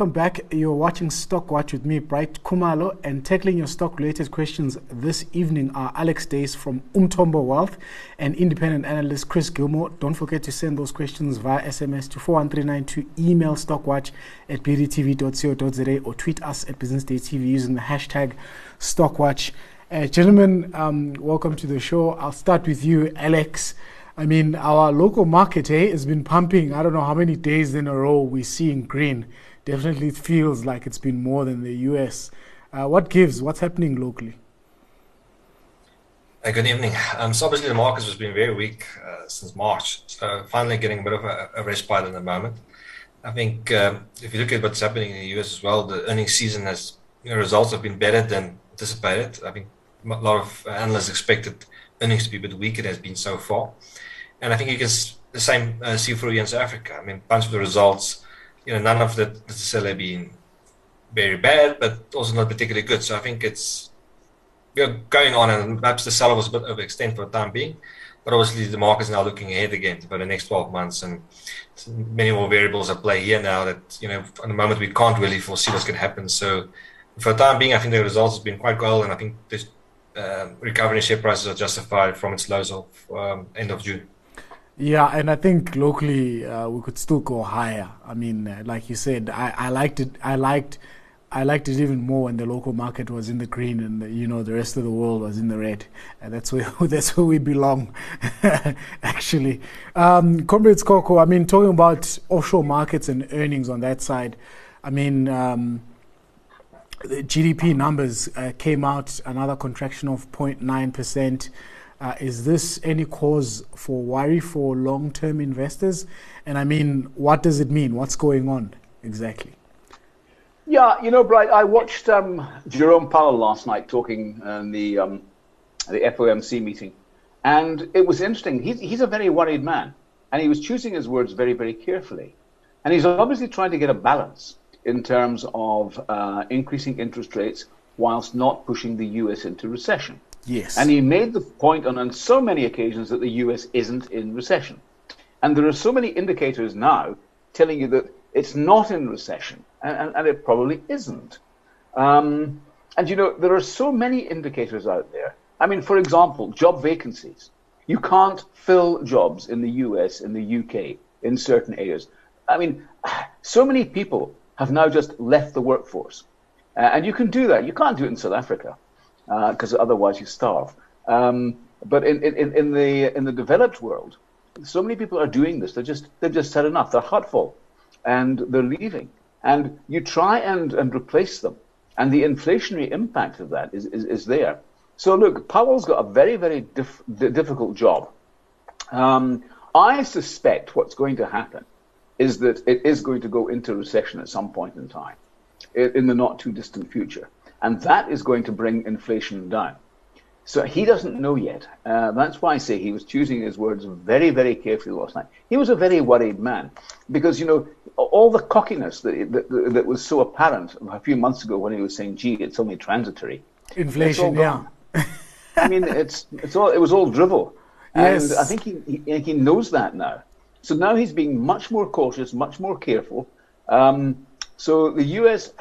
Welcome back. You're watching Stock Watch with me, Bright Kumalo, and tackling your stock-related questions this evening are Alex Days from Umtombo Wealth and independent analyst Chris Gilmore. Don't forget to send those questions via SMS to 41392, email stockwatch@bdtv.co.za, or tweet us at Business Day TV using the hashtag StockWatch. Gentlemen, welcome to the show. I'll start with you, Alex. I mean, our local market has been pumping. I don't know how many days in a row we're seeing green. Definitely it feels like it's been more than the US. What gives? What's happening locally? Hey, good evening. So obviously the markets has been very weak since March. So finally getting a bit of a respite at the moment. I think if you look at what's happening in the US as well, the earnings season has, results have been better than anticipated. I think a lot of analysts expected earnings to be a bit weaker than it has been so far. And I think you can the same see for you in South Africa. I mean, a bunch of the results, none of that necessarily being very bad, but also not particularly good. So I think it's going on, and perhaps the sell was a bit overextended for the time being. But obviously, the market is now looking ahead again for the next 12 months, and many more variables at play here now that, at the moment, we can't really foresee what's going to happen. So for the time being, I think the results have been quite well, and I think this recovery in share prices are justified from its lows of end of June. Yeah, and I think locally we could still go higher. I mean, like you said, I liked it even more when the local market was in the green and the rest of the world was in the red. And that's where we belong, actually. Comrades Coco, I mean, talking about offshore markets and earnings on that side, I mean, the GDP numbers came out, another contraction of 0.9%. Is this any cause for worry for long-term investors? And I mean, what does it mean? What's going on exactly? Yeah, Bright, I watched Jerome Powell last night talking in the FOMC meeting. And it was interesting. He's a very worried man. And he was choosing his words very, very carefully. And he's obviously trying to get a balance in terms of increasing interest rates whilst not pushing the U.S. into recession. Yes. And he made the point on so many occasions that the U.S. isn't in recession. And there are so many indicators now telling you that it's not in recession, and it probably isn't. And, there are so many indicators out there. I mean, for example, job vacancies. You can't fill jobs in the U.S., in the U.K., in certain areas. I mean, so many people have now just left the workforce. And you can do that. You can't do it in South Africa, because otherwise you starve. But in the developed world, so many people are doing this. They've just had enough. They're heartful, and they're leaving. And you try and replace them, and the inflationary impact of that is there. So look, Powell's got a very, very difficult job. I suspect what's going to happen is that it is going to go into recession at some point in time, in the not too distant future. And that is going to bring inflation down. So he doesn't know yet. That's why I say he was choosing his words very, very carefully last night. He was a very worried man because, all the cockiness that was so apparent a few months ago when he was saying, gee, it's only transitory. Inflation, yeah. I mean, it was all drivel. Yes. And I think he knows that now. So now he's being much more cautious, much more careful. So the U.S.,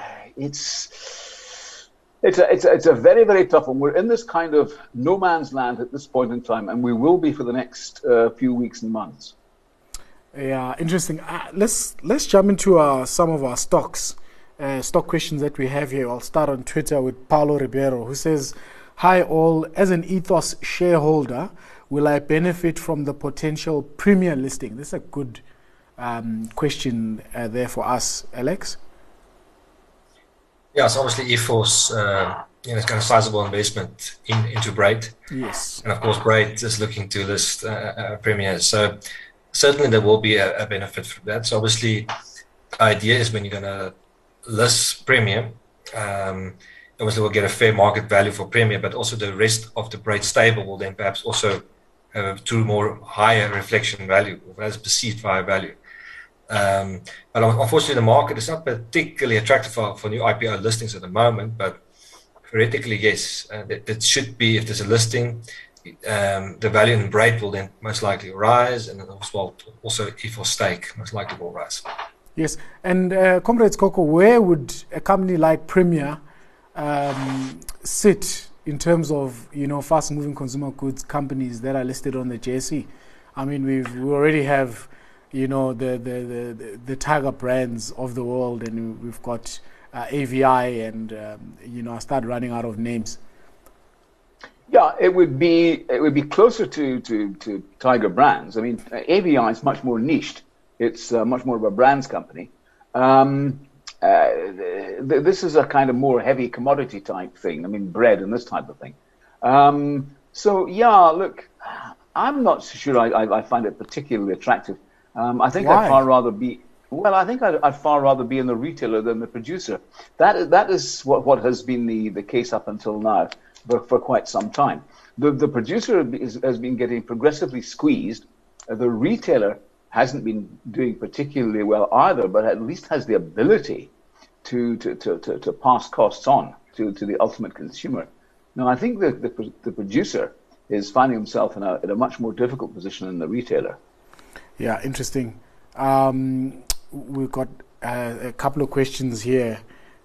It's a very, very tough one. We're in this kind of no man's land at this point in time, and we will be for the next few weeks and months. Yeah, interesting. Let's jump into some of our stocks, stock questions that we have here. I'll start on Twitter with Paulo Ribeiro, who says, "Hi all, as an Ethos shareholder, will I benefit from the potential Premier listing?" That's a good question there for us, Alex. Yeah, so obviously E-Force is kind of sizable investment into Braitt. Yes. And of course, Braitt is looking to list Premier. So certainly there will be a benefit from that. So obviously the idea is when you're going to list Premier, obviously we'll get a fair market value for Premier, but also the rest of the Braitt stable will then perhaps also have two more higher reflection value, or as perceived higher value. But unfortunately, the market is not particularly attractive for new IPO listings at the moment. But theoretically, yes, that should be, if there's a listing, the value in Braitt will then most likely rise, and also E-Force stake most likely will rise. Yes, and Comrades Coco, where would a company like Premier sit in terms of, you know, fast-moving consumer goods companies that are listed on the JSE? I mean, we already have, you know, the Tiger Brands of the world, and we've got AVI, and you know, I start running out of names. Yeah, it would be closer to Tiger Brands. I mean, AVI is much more niched. It's much more of a brands company. This is a kind of more heavy commodity type thing. I mean, bread and this type of thing. So, yeah, look, I'm not so sure I find it particularly attractive. I think I'd far rather be... Well, I think I'd far rather be in the retailer than the producer. That is what has been the case up until now for quite some time. The producer has been getting progressively squeezed. The retailer hasn't been doing particularly well either, but at least has the ability to pass costs on to the ultimate consumer. Now, I think that the producer is finding himself in a much more difficult position than the retailer. Yeah, interesting. We've got a couple of questions here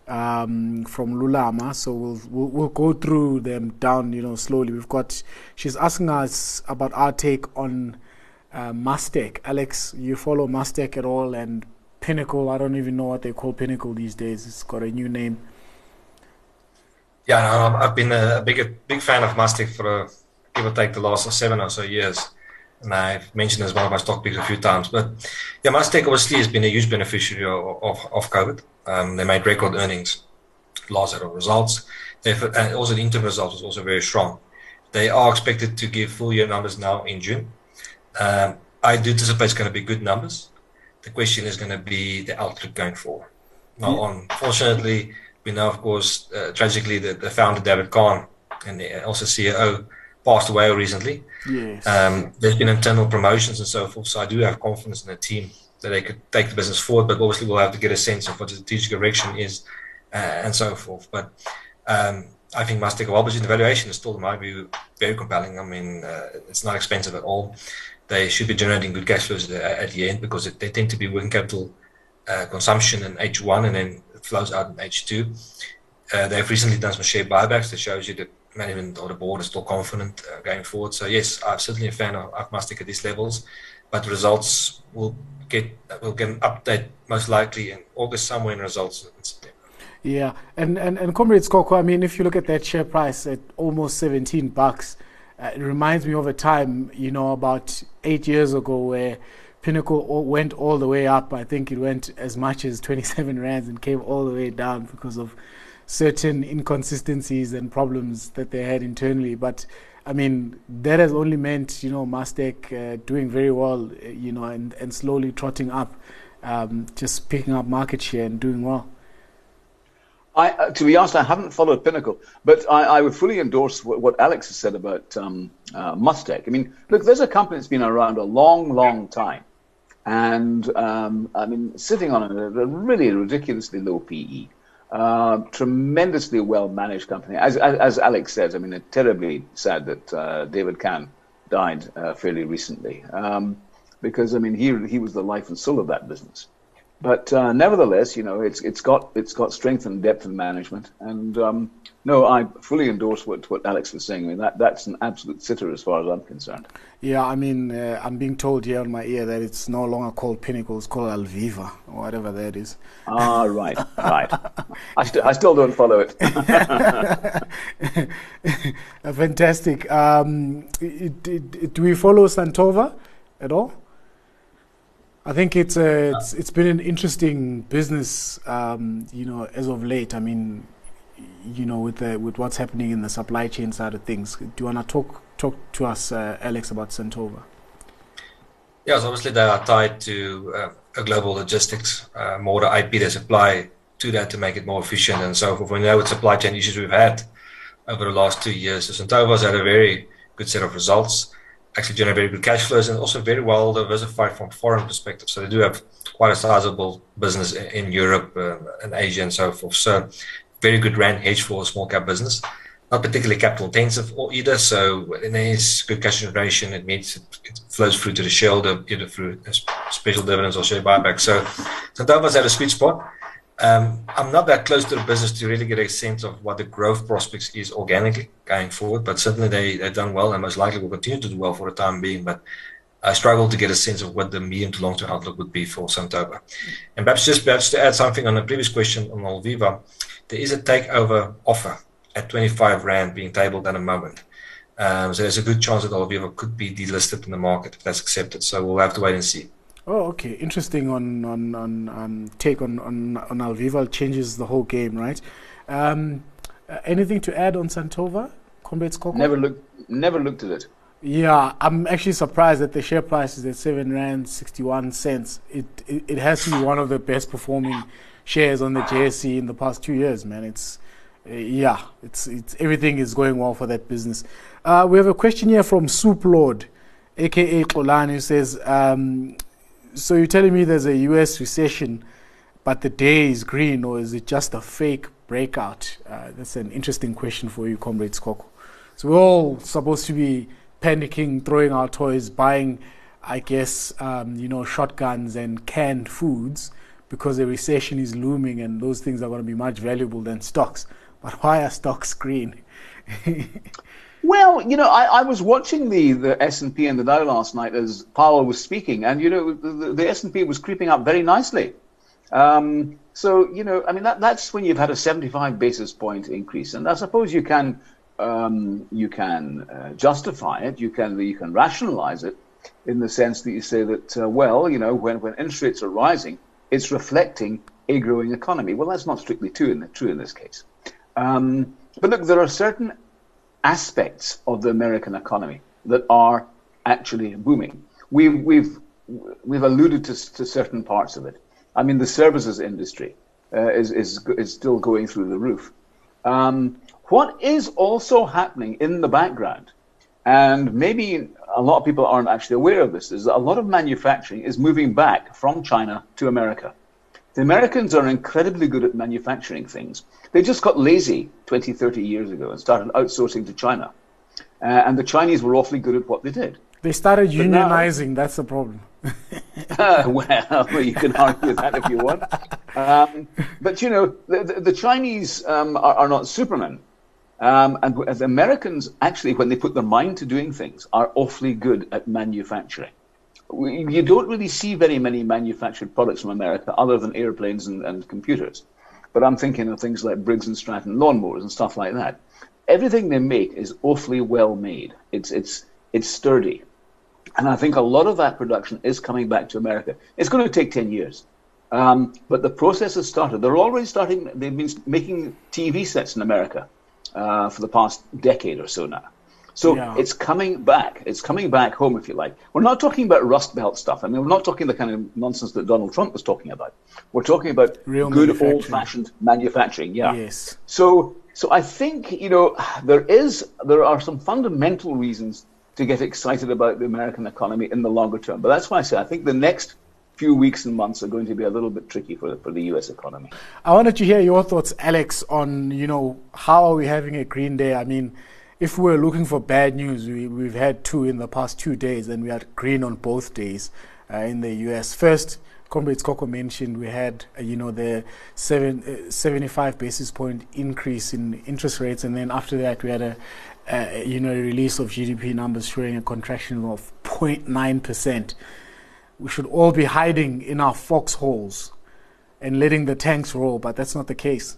from Lulama, so we'll go through them down, you know, slowly. She's asking us about our take on Mustek. Alex, you follow Mustek at all? And Pinnacle, I don't even know what they call Pinnacle these days. It's got a new name. Yeah, no, I've been a big fan of Mustek for give or take the last 7 or so years, and I've mentioned as one of my stock picks a few times. But yeah, Mustek obviously has been a huge beneficiary of COVID. They made record earnings, last set of results. And also the interim results was also very strong. They are expected to give full year numbers now in June. I do anticipate it's going to be good numbers. The question is going to be the outlook going forward. Now, unfortunately, we know, of course, tragically, the founder, David Kahn, and also CEO, passed away recently. Yes. There's been internal promotions and so forth, so I do have confidence in the team that they could take the business forward, but obviously we'll have to get a sense of what the strategic direction is and so forth. But I think Mustek, well, but the valuation is still, in my view, very compelling. I mean, it's not expensive at all. They should be generating good cash flows at the end, because they tend to be working capital consumption in H1 and then it flows out in H2. They've recently done some share buybacks that shows you that management or the board is still confident going forward. So yes, I'm certainly a fan of Mustek at these levels, but results will get an update most likely in August somewhere, in results in September. Yeah, and Comrades Coco, I mean, if you look at that share price at almost $17, it reminds me of a time, you know, about 8 years ago where Pinnacle went all the way up. I think it went as much as 27 rands and came all the way down because of certain inconsistencies and problems that they had internally. But, I mean, that has only meant, you know, Mustek doing very well, you know, and slowly trotting up, just picking up market share and doing well. To be honest, I haven't followed Pinnacle, but I would fully endorse what Alex has said about Mustek. I mean, look, there's a company that's been around a long, long time, and I mean, sitting on a really ridiculously low PE, tremendously well-managed company. As Alex says, I mean, it's terribly sad that David Kahn died fairly recently, because I mean, he was the life and soul of that business. But nevertheless, you know, it's got strength and depth in management. And no, I fully endorse what Alex was saying. I mean, that's an absolute sitter as far as I'm concerned. Yeah, I mean, I'm being told here on my ear that it's no longer called Pinnacle, it's called Alviva, or whatever that is. Ah, right, right. I still don't follow it. Fantastic. Do we follow Santova at all? I think it's been an interesting business, you know, as of late. I mean, you know, with what's happening in the supply chain side of things. Do you want to talk to us, Alex, about Santova? Yes, obviously they are tied to a global logistics, more the IP they supply to that to make it more efficient and so forth. We know with supply chain issues we've had over the last 2 years, so Santova's had a very good set of results. Actually generate very good cash flows, and also very well diversified from a foreign perspective. So they do have quite a sizable business in Europe and Asia and so forth. So very good rand hedge for a small cap business. not particularly capital intensive or either. So and there is good cash generation. It means it flows through to the shareholder either through special dividends or share buybacks. So Santova's at a sweet spot. I'm not that close to the business to really get a sense of what the growth prospects is organically going forward, but certainly they've done well and most likely will continue to do well for the time being. But I struggle to get a sense of what the medium to long-term outlook would be for Santova. And perhaps to add something on a previous question on Alviva, there is a takeover offer at 25 Rand being tabled at the moment. So there's a good chance that Alviva could be delisted in the market if that's accepted. So we'll have to wait and see. Oh, okay. Interesting take on Alviva. Changes the whole game, right? Anything to add on Santova? Comrade Skoko? Never looked at it. Yeah, I'm actually surprised that the share price is at 7 Rand 61 cents. It has to be one of the best performing shares on the JSE in the past 2 years, man. It's everything is going well for that business. We have a question here from Soup Lord, aka Colan, who says, so you're telling me there's a US recession, but the day is green, or is it just a fake breakout? That's an interesting question for you, Comrade Skoko. So we're all supposed to be panicking, throwing our toys, buying, I guess, shotguns and canned foods because a recession is looming and those things are going to be much valuable than stocks. But why are stocks green? Well, I was watching the S&P and the Dow last night as Paulo was speaking, and, the S&P was creeping up very nicely. That's when you've had a 75 basis point increase. And I suppose you can justify it, you can rationalize it in the sense that you say that, when interest rates are rising, it's reflecting a growing economy. Well, that's not strictly true in this case. But look, there are certain aspects of the American economy that are actually booming. We've alluded to certain parts of it. I mean, the services industry is still going through the roof. What is also happening in the background, and maybe a lot of people aren't actually aware of this, is that a lot of manufacturing is moving back from China to America. The Americans are incredibly good at manufacturing things. They just got lazy 20, 30 years ago and started outsourcing to China. And the Chinese were awfully good at what they did. They started unionizing. Now, that's the problem. Well, you can argue that if you want. The Chinese are not Superman. And the Americans, actually, when they put their mind to doing things, are awfully good at manufacturing. You don't really see very many manufactured products from America other than airplanes and computers. But I'm thinking of things like Briggs and Stratton lawnmowers and stuff like that. Everything they make is awfully well made. It's sturdy. And I think a lot of that production is coming back to America. It's going to take 10 years. But the process has started. They've been making TV sets in America for the past decade or so now. So yeah. It's coming back. It's coming back home, if you like. We're not talking about Rust Belt stuff. I mean, we're not talking the kind of nonsense that Donald Trump was talking about. We're talking about real good old-fashioned manufacturing. Yeah. Yes. So I think there are some fundamental reasons to get excited about the American economy in the longer term. But that's why I say I think the next few weeks and months are going to be a little bit tricky for the U.S. economy. I wanted to hear your thoughts, Alex, on how are we having a green day? I mean, if we're looking for bad news, we've had two in the past 2 days, and we are green on both days in the U.S. First, Comrade Skoko mentioned we had, the 75 basis point increase in interest rates, and then after that we had a release of GDP numbers showing a contraction of 0.9%. We should all be hiding in our foxholes and letting the tanks roll, but that's not the case.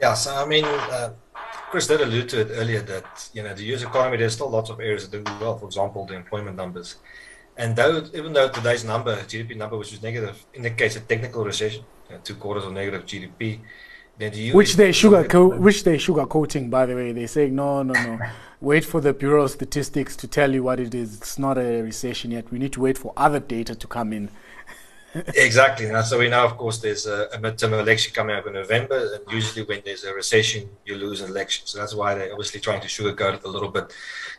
Yeah, so I mean... Chris did allude to it earlier that, the U.S. economy, there's still lots of areas that do well, for example, the employment numbers. And even though today's GDP number, which is negative, indicates a technical recession, 2 quarters of negative GDP, then the U.S. Which they're sugarcoating, by the way. They're saying, no, wait for the Bureau of Statistics to tell you what it is. It's not a recession yet. We need to wait for other data to come in. Exactly. Now, so we know, of course, there's a midterm election coming up in November, and usually when there's a recession, you lose an election. So that's why they're obviously trying to sugarcoat it a little bit.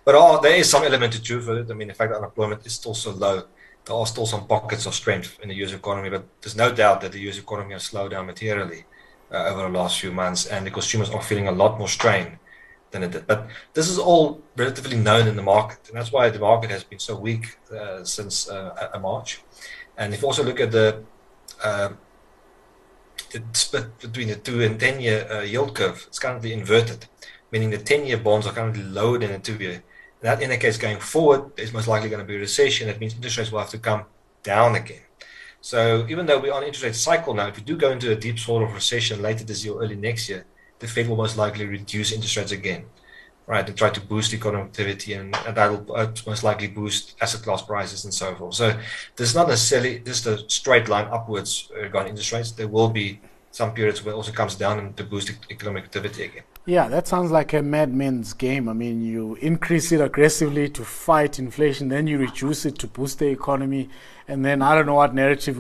But there is some element to truth with it. I mean, the fact that unemployment is still so low, there are still some pockets of strength in the U.S. economy, but there's no doubt that the U.S. economy has slowed down materially over the last few months, and the consumers are feeling a lot more strain than it did. But this is all relatively known in the market, and that's why the market has been so weak since March. And if you also look at the split between the 2- and 10-year yield curve, it's currently inverted, meaning the 10-year bonds are currently lower than the 2-year. And that indicates going forward, there's most likely going to be a recession. That means interest rates will have to come down again. So even though we're on an interest rate cycle now, if we do go into a deep sort of recession later this year or early next year, the Fed will most likely reduce interest rates again, right? And try to boost economic activity, and that will most likely boost asset class prices and so forth. So there's not necessarily just a straight line upwards regarding interest rates. There will be some periods where it also comes down and to boost economic activity again. Yeah, that sounds like a madman's game. I mean, you increase it aggressively to fight inflation, then you reduce it to boost the economy, and then I don't know what narrative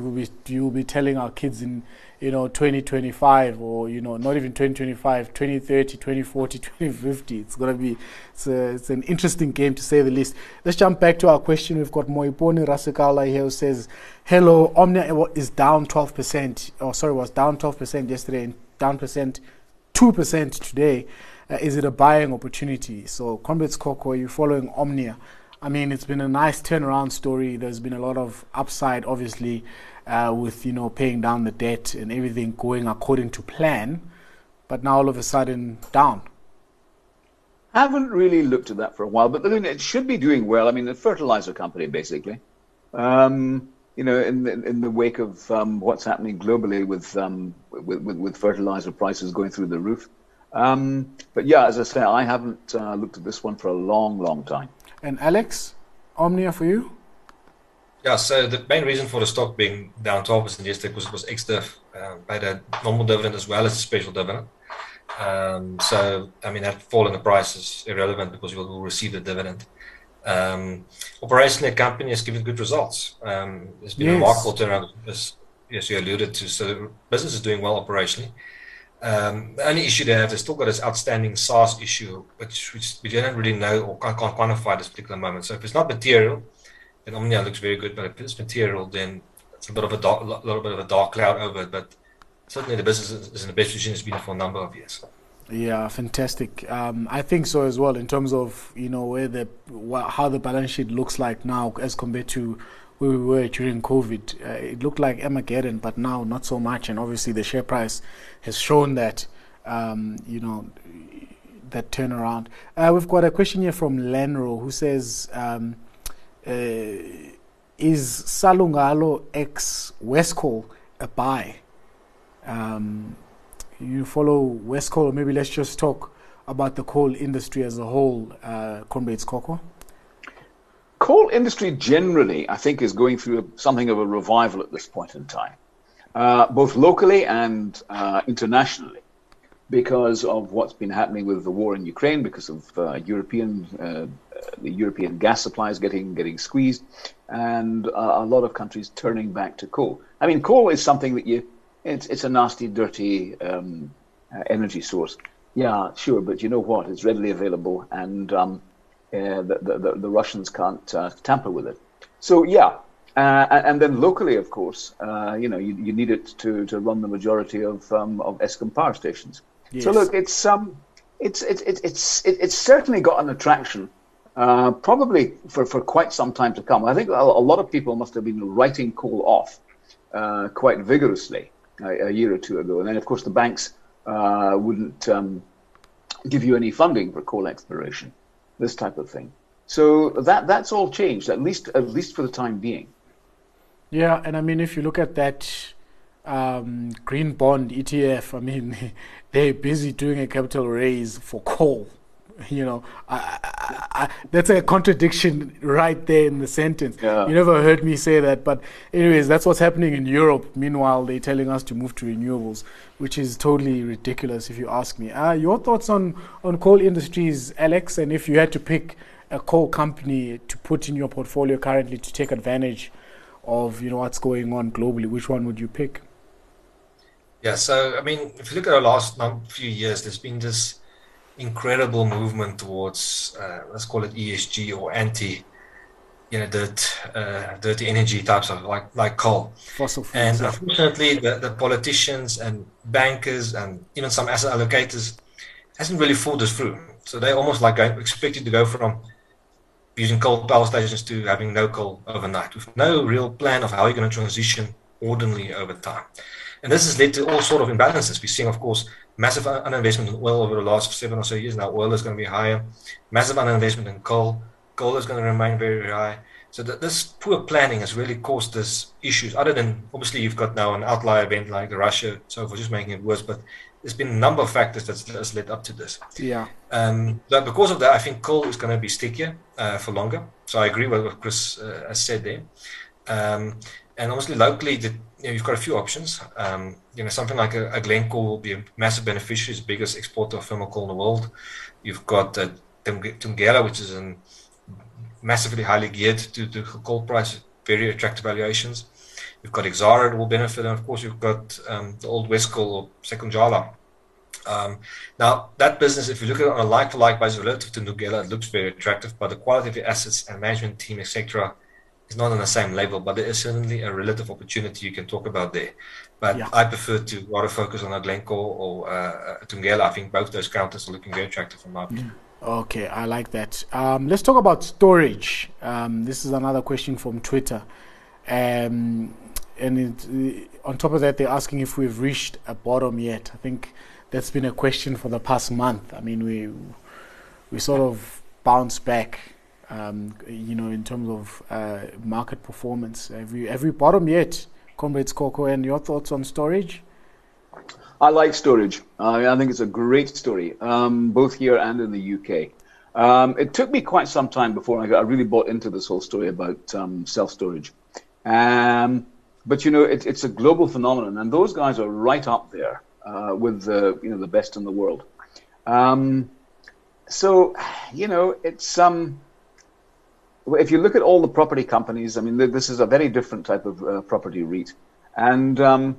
you'll be telling our kids in 2025, or not even 2025, 2030, 2040, 2050. It's gonna be it's an interesting game, to say the least. Let's jump back to our question. We've got Moipone Rasikala here who says, "Hello, Omnia is down 12%. Oh, sorry, was down 12% yesterday and down 2% today. Is it a buying opportunity?" So, Comrades Coco, you're following Omnia. I mean, it's been a nice turnaround story. There's been a lot of upside, obviously, with paying down the debt and everything going according to plan. But now all of a sudden, down. I haven't really looked at that for a while, but it should be doing well. I mean, a fertilizer company, basically. In the wake of what's happening globally with fertilizer prices going through the roof. But yeah, as I say, I haven't looked at this one for a long, long time. And Alex, Omnia for you? Yeah, so the main reason for the stock being down 12% yesterday was it was ex-div, paid a normal dividend as well as a special dividend. So, I mean, that fall in the price is irrelevant because you will receive the dividend. Operationally, the company has given good results. It's been a remarkable turnaround, as you alluded to. So the business is doing well operationally. The only issue they have, they've still got this outstanding SARS issue, which we don't really know or can't quantify at this particular moment. So if it's not material, then Omnia looks very good. But if it's material, then it's a little bit of a dark cloud over it. But certainly the business is in the best position it's been for a number of years. Yeah, fantastic. I think so as well, in terms of how the balance sheet looks like now as compared to where we were during COVID. It looked like Armageddon, but now not so much. And obviously the share price has shown that that turnaround. We've got a question here from Lenro who says, "Is Salungalo ex Westcoal a buy?" You follow Westcoal. Maybe let's just talk about the coal industry as a whole, Comrades Coco. Coal industry generally, I think, is going through something of a revival at this point in time, both locally and internationally, because of what's been happening with the war in Ukraine, because of the European gas supplies getting squeezed, and a lot of countries turning back to coal. I mean, coal is something that it's a nasty, dirty energy source. Yeah, sure, but you know what? It's readily available, and the Russians can't tamper with it. So yeah, and then locally, of course, you need it to run the majority of Eskom power stations. Yes. So look, it's certainly got an attraction, probably for quite some time to come. I think a lot of people must have been writing coal off quite vigorously a year or two ago, and then of course the banks wouldn't give you any funding for coal exploration, this type of thing. So that's all changed, at least for the time being. Yeah, and I mean, if you look at that green bond ETF, I mean, they're busy doing a capital raise for coal. That's a contradiction right there in the sentence. Yeah. You never heard me say that, but anyways, that's what's happening in Europe. Meanwhile, they're telling us to move to renewables, which is totally ridiculous if you ask me. Your thoughts on coal industries, Alex, and if you had to pick a coal company to put in your portfolio currently to take advantage of what's going on globally, which one would you pick? Yeah, so I mean, if you look at our last few years, there's been this incredible movement towards let's call it ESG or anti you know, dirty energy types of like coal. Fossil fuels. And unfortunately, the politicians and bankers and even some asset allocators hasn't really thought this through. So they're almost like expected to go from using coal power stations to having no coal overnight, with no real plan of how you're going to transition ordinarily over time. And this has led to all sort of imbalances. We're seeing, of course, massive underinvestment in oil over the last 7 or so years. Now oil is going to be higher, massive underinvestment in coal. Coal is going to remain very high. So this poor planning has really caused this issues, other than, obviously, you've got now an outlier event like Russia, so forth, just making it worse. But there's been a number of factors that's led up to this. Yeah. But because of that, I think coal is going to be stickier for longer. So I agree with what Chris has said there. And obviously, locally, you've got a few options. Something like a Glencore will be a massive beneficiary, it's the biggest exporter of thermal coal in the world. You've got Thungela, which is an massively highly geared to coal price, very attractive valuations. You've got Exxaro that will benefit, and of course you've got the old Westcoal or Sekunjala. Now that business, if you look at it on a like-for-like basis relative to Thungela, it looks very attractive, but the quality of your assets and management team, etc., is not on the same level. But there is certainly a relative opportunity you can talk about there. But yeah, I prefer to rather focus on a Glencore or Thungela. I think both those counters are looking very attractive from my opinion. Okay, I like that. Let's talk about storage. This is another question from Twitter. On top of that, they're asking if we've reached a bottom yet. I think that's been a question for the past month. I mean, we sort of bounce back, in terms of market performance. Have we bottom yet, Comrades Coco? And your thoughts on storage? I like storage. I think it's a great story, both here and in the UK. It took me quite some time before I really bought into this whole story about self-storage. But, it's a global phenomenon, and those guys are right up there with the best in the world. It's... if you look at all the property companies, I mean, this is a very different type of property REIT. And...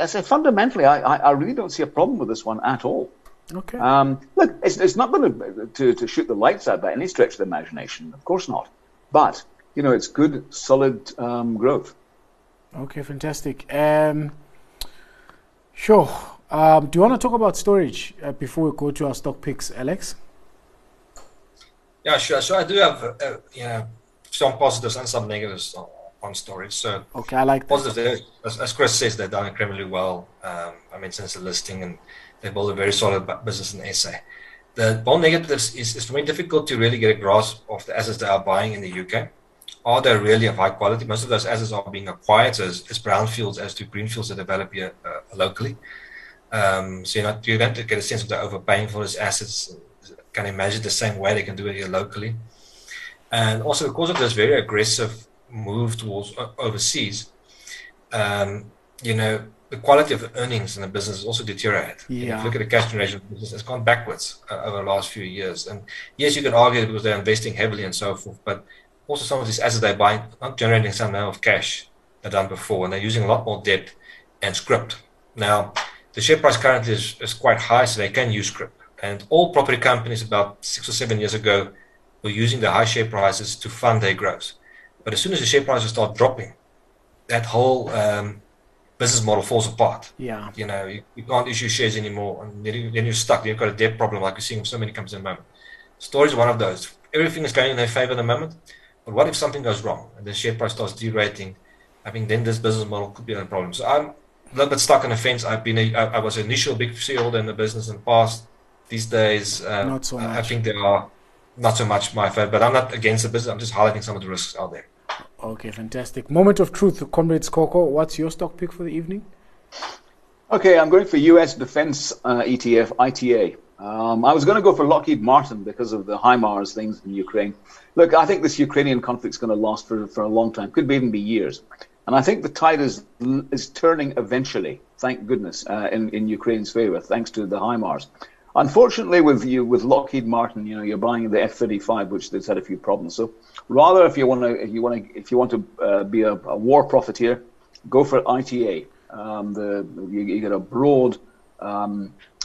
I say fundamentally, I really don't see a problem with this one at all. Okay. Look, it's not going to shoot the lights out by any stretch of the imagination. Of course not. But it's good, solid growth. Okay, fantastic. Sure. Do you want to talk about storage before we go to our stock picks, Alex? Yeah, sure. So I do have some positives and some negatives on storage. So okay, I like positive. As Chris says, they've done incredibly well. Since the listing, and they built a very solid business in SA. The bond negatives is it's really difficult to really get a grasp of the assets they are buying in the UK. Are they really of high quality? Most of those assets are being acquired so as brownfields as to greenfields that develop here locally. You don't get a sense of they're overpaying for these assets. Can imagine the same way they can do it here locally. And also because of this very aggressive move towards overseas, the quality of earnings in the business has also deteriorated. Yeah. If you look at the cash generation of the business, it's gone backwards over the last few years. And yes, you can argue it because they're investing heavily and so forth, but also some of these assets they're buying are not generating some amount of cash they've done before, and they're using a lot more debt and scrip. Now, the share price currently is quite high, so they can use scrip. And all property companies about 6 or 7 years ago were using the high share prices to fund their growth. But as soon as the share prices start dropping, that whole business model falls apart. Yeah. You can't issue shares anymore, and then you're stuck. You've got a debt problem, like we're seeing with so many companies at the moment. Storage is one of those. Everything is going in their favor at the moment, but what if something goes wrong and the share price starts derating? I mean, then this business model could be a problem. So I'm a little bit stuck on the fence. I was an initial big shareholder in the business in the past. These days, not so much. I think there are not so much my favor, but I'm not against the business. I'm just highlighting some of the risks out there. Okay, fantastic. Moment of truth, Comrades Coco, what's your stock pick for the evening? Okay, I'm going for US Defense ETF, ITA. I was going to go for Lockheed Martin because of the HIMARS things in Ukraine. Look, I think this Ukrainian conflict's going to last for a long time, could even be years. And I think the tide is turning eventually, thank goodness, in Ukraine's favor, thanks to the HIMARS. Unfortunately, with Lockheed Martin, you're buying the F-35, which has had a few problems. So, rather, if you want to be a war profiteer, go for ITA. You get a broad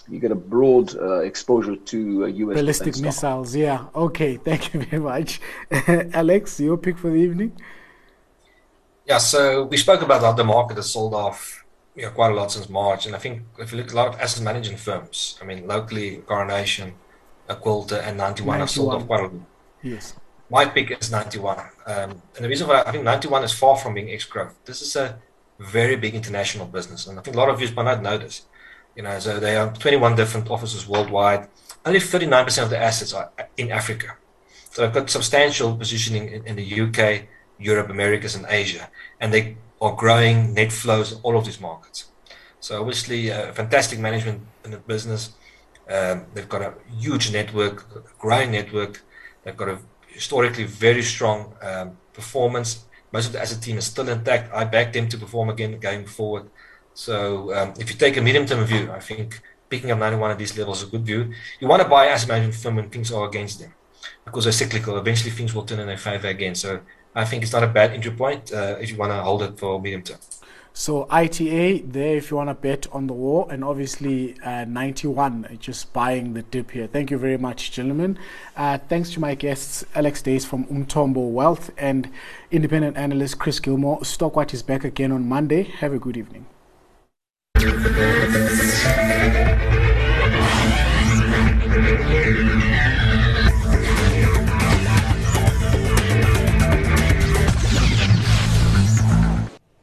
you get a broad exposure to U.S. ballistic missiles. Yeah. Okay. Thank you very much, Alex. Your pick for the evening. Yeah. So we spoke about how the market has sold off, you know, quite a lot since March, and I think if you look at a lot of asset management firms, I mean, locally, Coronation, Quilter, and 91 have sold off quite a lot. Yes. My pick is 91, and the reason why I think 91 is far from being ex-growth. This is a very big international business, and I think a lot of you might not know this. You know, so they have 21 different offices worldwide. Only 39% of the assets are in Africa, so they've got substantial positioning in the UK, Europe, Americas, and Asia, and they are growing net flows in all of these markets. So obviously, fantastic management in the business. They've got a huge network, a growing network. They've got a historically very strong performance. Most of the asset team is still intact. I back them to perform again going forward. So if you take a medium-term view, I think picking up 91 at these levels is a good view. You want to buy asset management firm when things are against them because they're cyclical. Eventually, things will turn in their favor again. So I think it's not a bad entry point if you want to hold it for medium term. So ITA there if you want to bet on the war, and obviously 91 just buying the dip here. Thank you very much, gentlemen. Thanks to my guests Alex Days from Umtombo Wealth and independent analyst Chris Gilmore. Stockwatch is back again on Monday. Have a good evening.